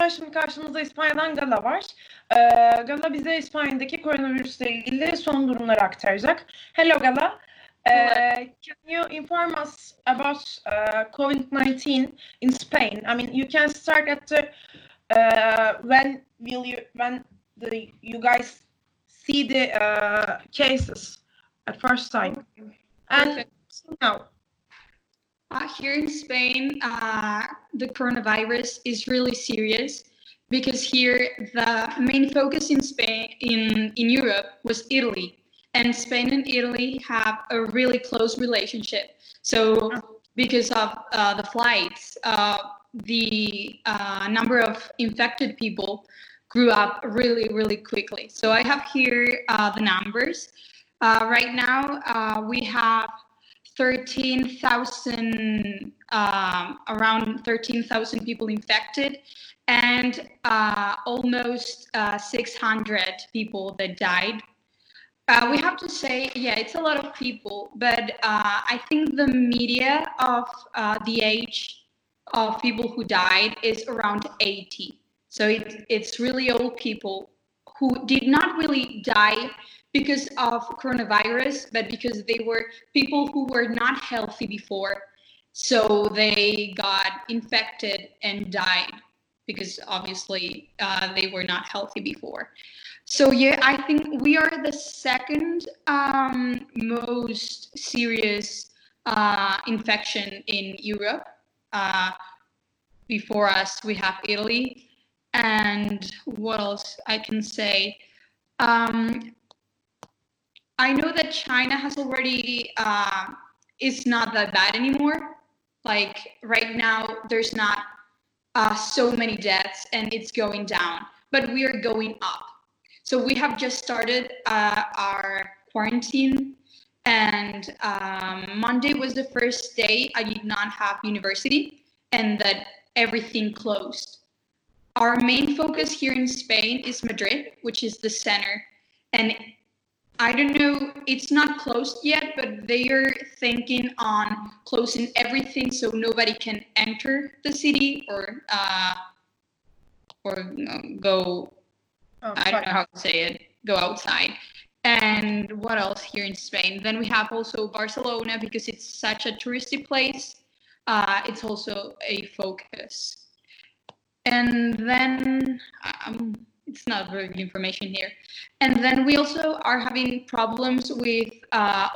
arkadaşlar, şimdi karşımızda İspanya'dan Gala var. Gala bize İspanya'daki koronavirüsle ilgili son durumları aktaracak. Hello Gala. Can you inform us about COVID-19 in Spain? I mean, you can start at the when you guys see the cases at first time and now. Here in Spain, the coronavirus is really serious because here the main focus in Spain, in Europe, was Italy. And Spain and Italy have a really close relationship. So because of the flights, the number of infected people grew up really, really quickly. So I have here the numbers. Right now, we have 13,000, around 13,000 people infected, and almost 600 people that died. We have to say, yeah, it's a lot of people, but I think the media of the age of people who died is around 80. So it's really old people who did not really die because of coronavirus, but because they were people who were not healthy before. So they got infected and died because obviously they were not healthy before. So yeah, I think we are the second most serious infection in Europe. Before us, we have Italy. And what else I can say? I know that China has already, it's not that bad anymore. Like right now, there's not so many deaths and it's going down, but we are going up. So we have just started our quarantine, and Monday was the first day I did not have university and that everything closed. Our main focus here in Spain is Madrid, which is the center, and I don't know, it's not closed yet, but they are thinking on closing everything so nobody can enter the city or go, I don't know how to say it, go outside. And what else here in Spain? Then we have also Barcelona because it's such a touristy place. It's also a focus. And then it's not very good information here. And then we also are having problems with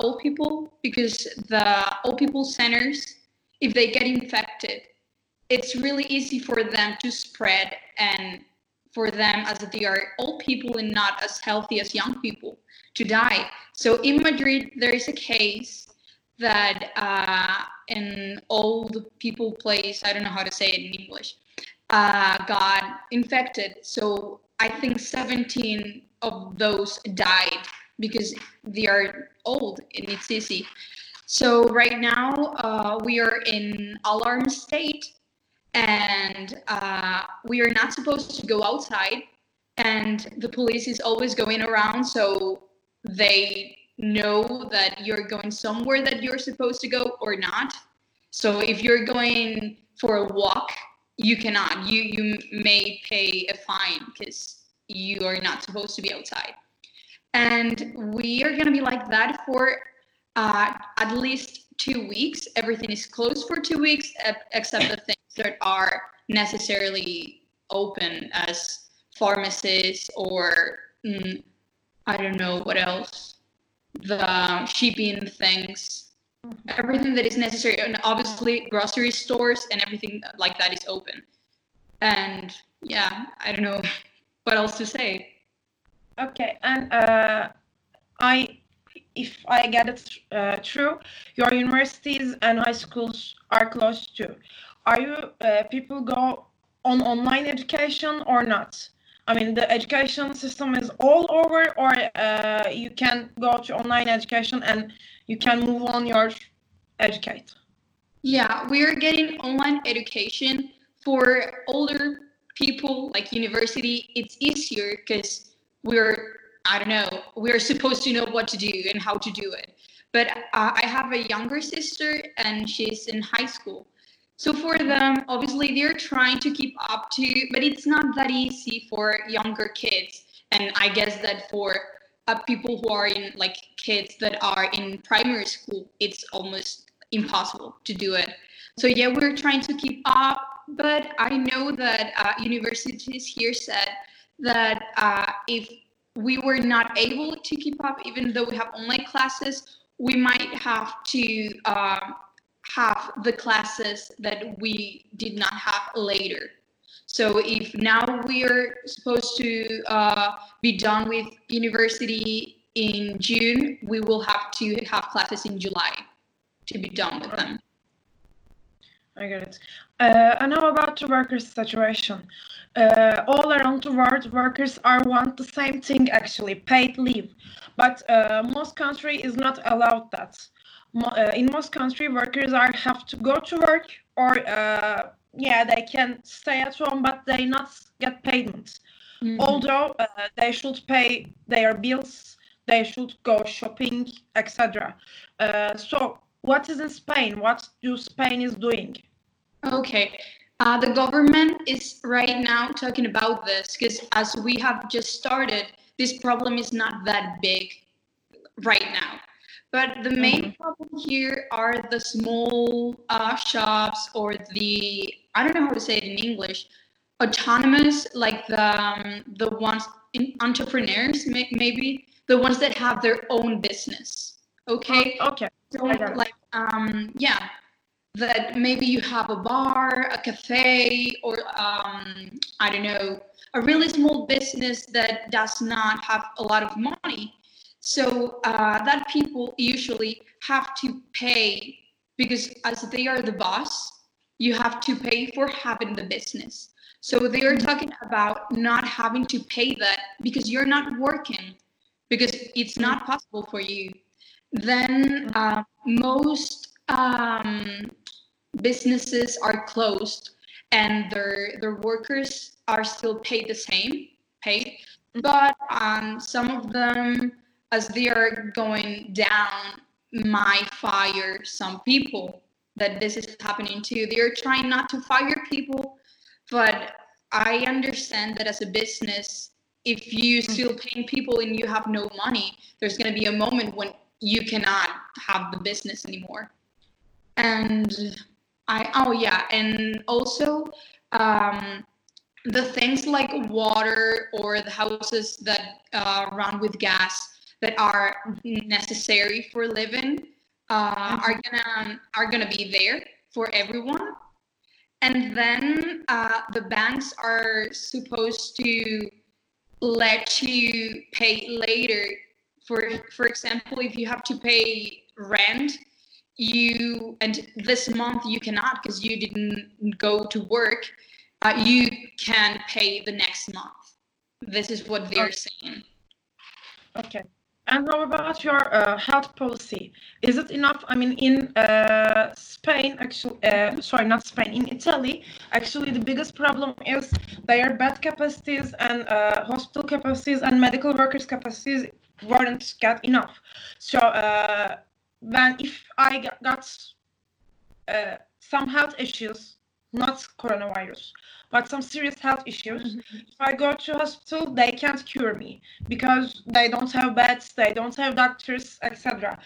old people because the old people centers, if they get infected, it's really easy for them to spread, and for them as they are old people and not as healthy as young people to die. So in Madrid, there is a case that an old people place, I don't know how to say it in English, got infected. So I think 17 of those died because they are old and it's easy. So right now we are in alarm state, and we are not supposed to go outside, and the police is always going around. So they know that you're going somewhere that you're supposed to go or not. So if you're going for a walk, you cannot. You may pay a fine because you are not supposed to be outside. And we are going to be like that for at least 2 weeks. Everything is closed for 2 weeks, except the things that are necessarily open, as pharmacies or I don't know what else, the shipping things. Everything that is necessary, and obviously grocery stores and everything like that is open. And yeah, I don't know what else to say. Okay, and if I get it true, your universities and high schools are closed too. Are you people go on online education or not? I mean, the education system is all over, or you can go to online education and you can move on your educate. Yeah, we are getting online education for older people, like university. It's easier because we're supposed to know what to do and how to do it. But I have a younger sister and she's in high school. So for them, obviously, they're trying to keep up to, but it's not that easy for younger kids. And I guess that for people who are in, like, kids that are in primary school, it's almost impossible to do it. So yeah, we're trying to keep up. But I know that universities here said that if we were not able to keep up, even though we have online classes, we might have to have the classes that we did not have later. So if now we're supposed to be done with university in June, we will have to have classes in July to be done with them. I get it. And how about the workers' situation? All around the world, workers are want the same thing, actually, paid leave. But most country is not allowed that. In most country, workers are have to go to work, or they can stay at home, but they not get payments. Mm-hmm. Although they should pay their bills, they should go shopping, etc. So what is in Spain? What do Spain is doing? Okay, the government is right now talking about this because as we have just started, this problem is not that big right now. But the main problem here are the small shops or the, I don't know how to say it in English, autonomous, like the ones, entrepreneurs maybe, the ones that have their own business, okay? Okay. So like, that maybe you have a bar, a cafe, or I don't know, a really small business that does not have a lot of money. So that people usually have to pay because as they are the boss, you have to pay for having the business. So they are talking about not having to pay that because you're not working, because it's not possible for you. Then most businesses are closed and their workers are still paid the same, but some of them, as they are going down, might fire some people that this is happening to. They are trying not to fire people, but I understand that as a business, if you still paying people and you have no money, there's going to be a moment when you cannot have the business anymore. And also the things like water or the houses that run with gas that are necessary for living are gonna be there for everyone. And then the banks are supposed to let you pay later. For example, if you have to pay rent, and this month you cannot because you didn't go to work, you can pay the next month. This is what they're saying. Okay. And how about your health policy? Is it enough? I mean, in Spain, actually, in Italy, actually, the biggest problem is their bed capacities and hospital capacities and medical workers' capacities weren't get enough. So when if I got some health issues, not coronavirus, but some serious health issues. Mm-hmm. If I go to hospital, they can't cure me because they don't have beds, they don't have doctors, etc.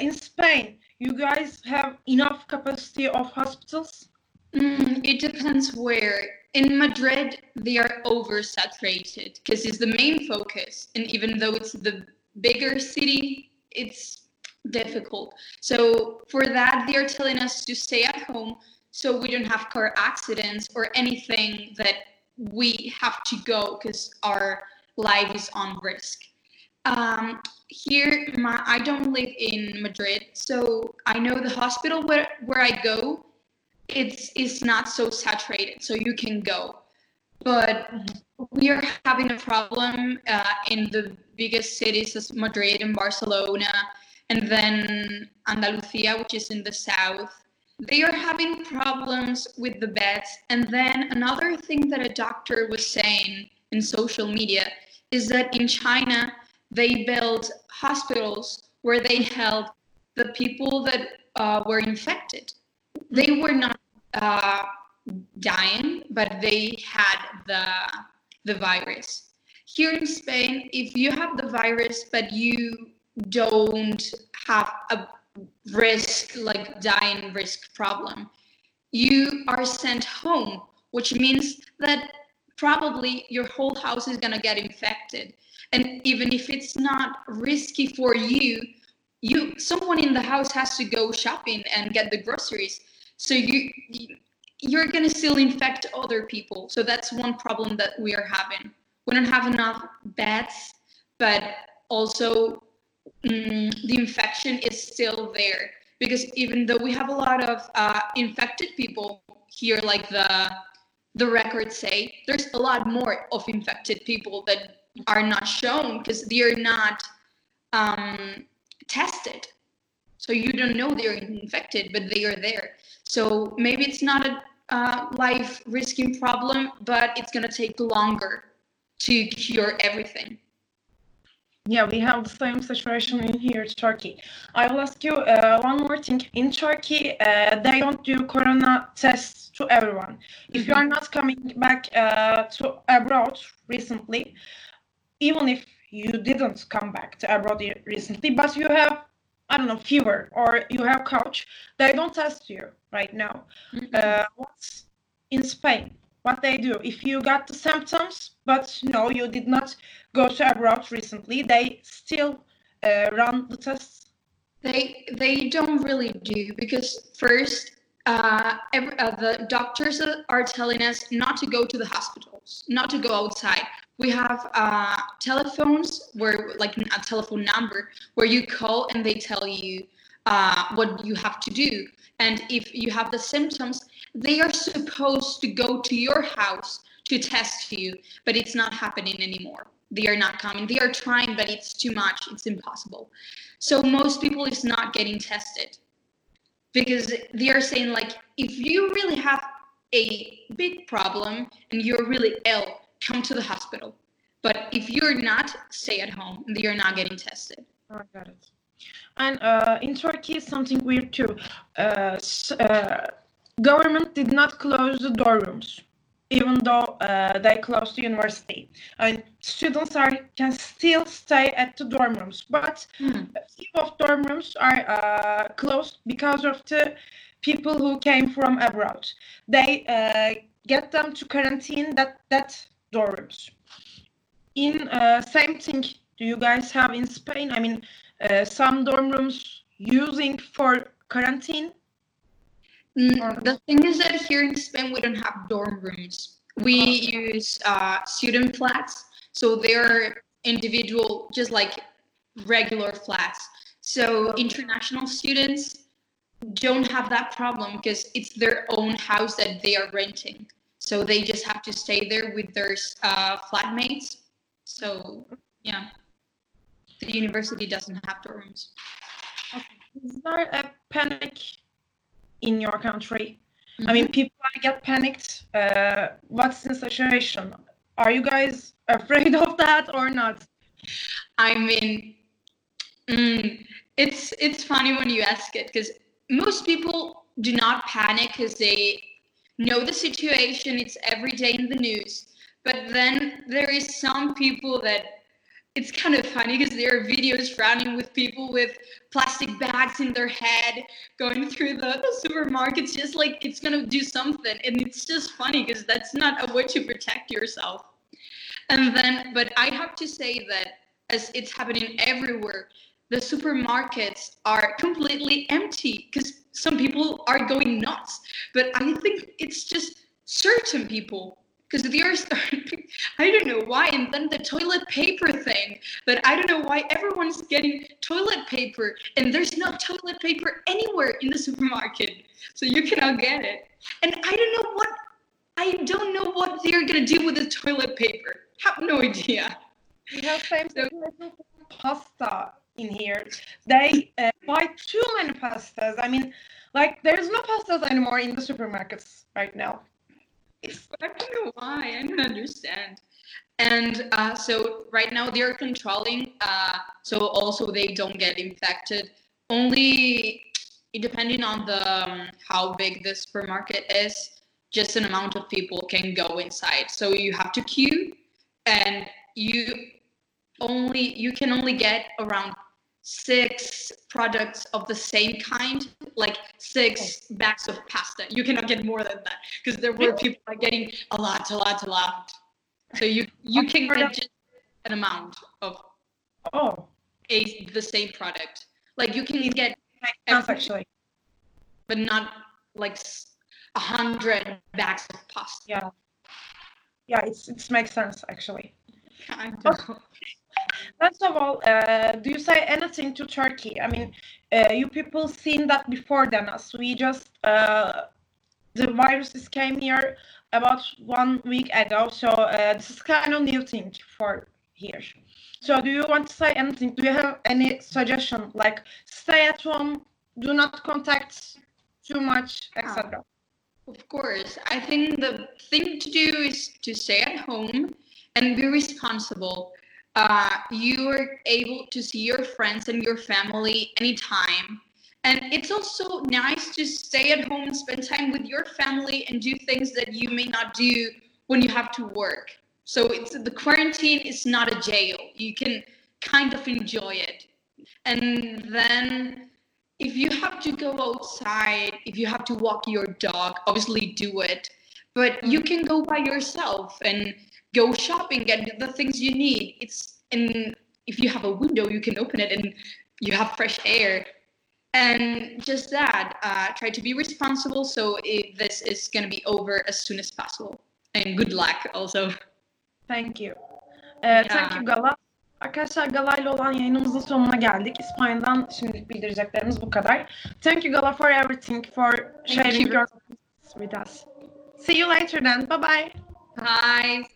In Spain, you guys have enough capacity of hospitals? It depends where. In Madrid, they are oversaturated because it's the main focus. And even though it's the bigger city, it's difficult. So for that, they are telling us to stay at home so we don't have car accidents or anything that we have to go because our life is on risk. Here, I don't live in Madrid, so I know the hospital where I go, it's not so saturated, so you can go. But we are having a problem in the biggest cities as Madrid and Barcelona, and then Andalucía, which is in the south. They are having problems with the beds. And then another thing that a doctor was saying in social media is that in China, they built hospitals where they held the people that were infected. They were not dying, but they had the virus. Here in Spain, if you have the virus but you don't have a risk, like dying risk problem, you are sent home, which means that probably your whole house is gonna get infected. And even if it's not risky for you, someone in the house has to go shopping and get the groceries. So you're gonna still infect other people. So that's one problem that we are having. We don't have enough beds, but also the infection is still there, because even though we have a lot of infected people here, like the records say, there's a lot more of infected people that are not shown because they are not tested. So you don't know they're infected, but they are there. So maybe it's not a life-risking problem, but it's going to take longer to cure everything. Yeah, we have the same situation in here, Turkey. I will ask you one more thing. In Turkey, they don't do corona tests to everyone. Mm-hmm. If you are not coming back to abroad recently, even if you didn't come back to abroad recently, but you have, I don't know, fever or you have cough, they don't test you right now. Mm-hmm. What's in Spain? What they do, if you got the symptoms, but no, you did not go to abroad recently, they still run the tests? They don't really do, because first, the doctors are telling us not to go to the hospitals, not to go outside. We have telephones, where like a telephone number, where you call and they tell you what you have to do. And if you have the symptoms, they are supposed to go to your house to test you, but it's not happening anymore. They are not coming. They are trying, but it's too much. It's impossible. So most people is not getting tested, because they are saying, like, if you really have a big problem and you're really ill, come to the hospital. But if you're not, stay at home. They are not getting tested. Oh, I got it. And in Turkey, something weird too. Government did not close the dorm rooms, even though they closed the university. And students can still stay at the dorm rooms, but few of dorm rooms are closed because of the people who came from abroad. They get them to quarantine that dorm rooms. In same thing, do you guys have in Spain? I mean, some dorm rooms using for quarantine. The thing is that here in Spain, we don't have dorm rooms. We use student flats. So they're individual, just like regular flats. So international students don't have that problem because it's their own house that they are renting. So they just have to stay there with their flatmates. So, yeah, the university doesn't have dorm rooms. Okay. Is there a panic in your country? Mm-hmm. I mean, people get panicked. What's the situation? Are you guys afraid of that or not? I mean, it's funny when you ask it, because most people do not panic because they know the situation. It's every day in the news. But then there is some people that it's kind of funny, because there are videos running with people with plastic bags in their head going through the supermarkets, just like it's going to do something. And it's just funny because that's not a way to protect yourself. And then, but I have to say that as it's happening everywhere, the supermarkets are completely empty because some people are going nuts. But I think it's just certain people. Because they are starting, I don't know why, and then the toilet paper thing, but I don't know why everyone's getting toilet paper, and there's no toilet paper anywhere in the supermarket, so you cannot get it. And I don't know what they're gonna do with the toilet paper. Have no idea. We have same pasta in here. They buy too many pastas. I mean, like, there's no pastas anymore in the supermarkets right now. I don't know why. I don't understand. And so right now they're controlling, so also they don't get infected. Only depending on the how big the supermarket is, just an amount of people can go inside. So you have to queue, and you can only get around 6 products of the same kind, like 6 bags of pasta. You cannot get more than that because there were people like getting a lot. So you can get just an amount of the same product. Like you can get actually, but not like 100 bags of pasta. Yeah, it makes sense actually. I don't know. First of all, do you say anything to Turkey? I mean, you people seen that before than us. We just the viruses came here about 1 week ago, so this is kind of new thing for here. So do you want to say anything? Do you have any suggestion, like stay at home, do not contact too much, etc.? Of course, I think the thing to do is to stay at home and be responsible. You are able to see your friends and your family anytime. And it's also nice to stay at home and spend time with your family and do things that you may not do when you have to work. So the quarantine is not a jail. You can kind of enjoy it. And then if you have to go outside, if you have to walk your dog, obviously do it. But you can go by yourself and go shopping, get the things you need. And if you have a window, you can open it and you have fresh air. And just that, try to be responsible. So this is going to be over as soon as possible. And good luck also. Thank you. Thank you Gala. Arkadaşlar Gala ile olan yayınımızın sonuna geldik. İspanya'dan şimdilik bildireceklerimiz bu kadar. Thank you Gala for everything, for sharing your with us. See you later then. Bye bye. Bye.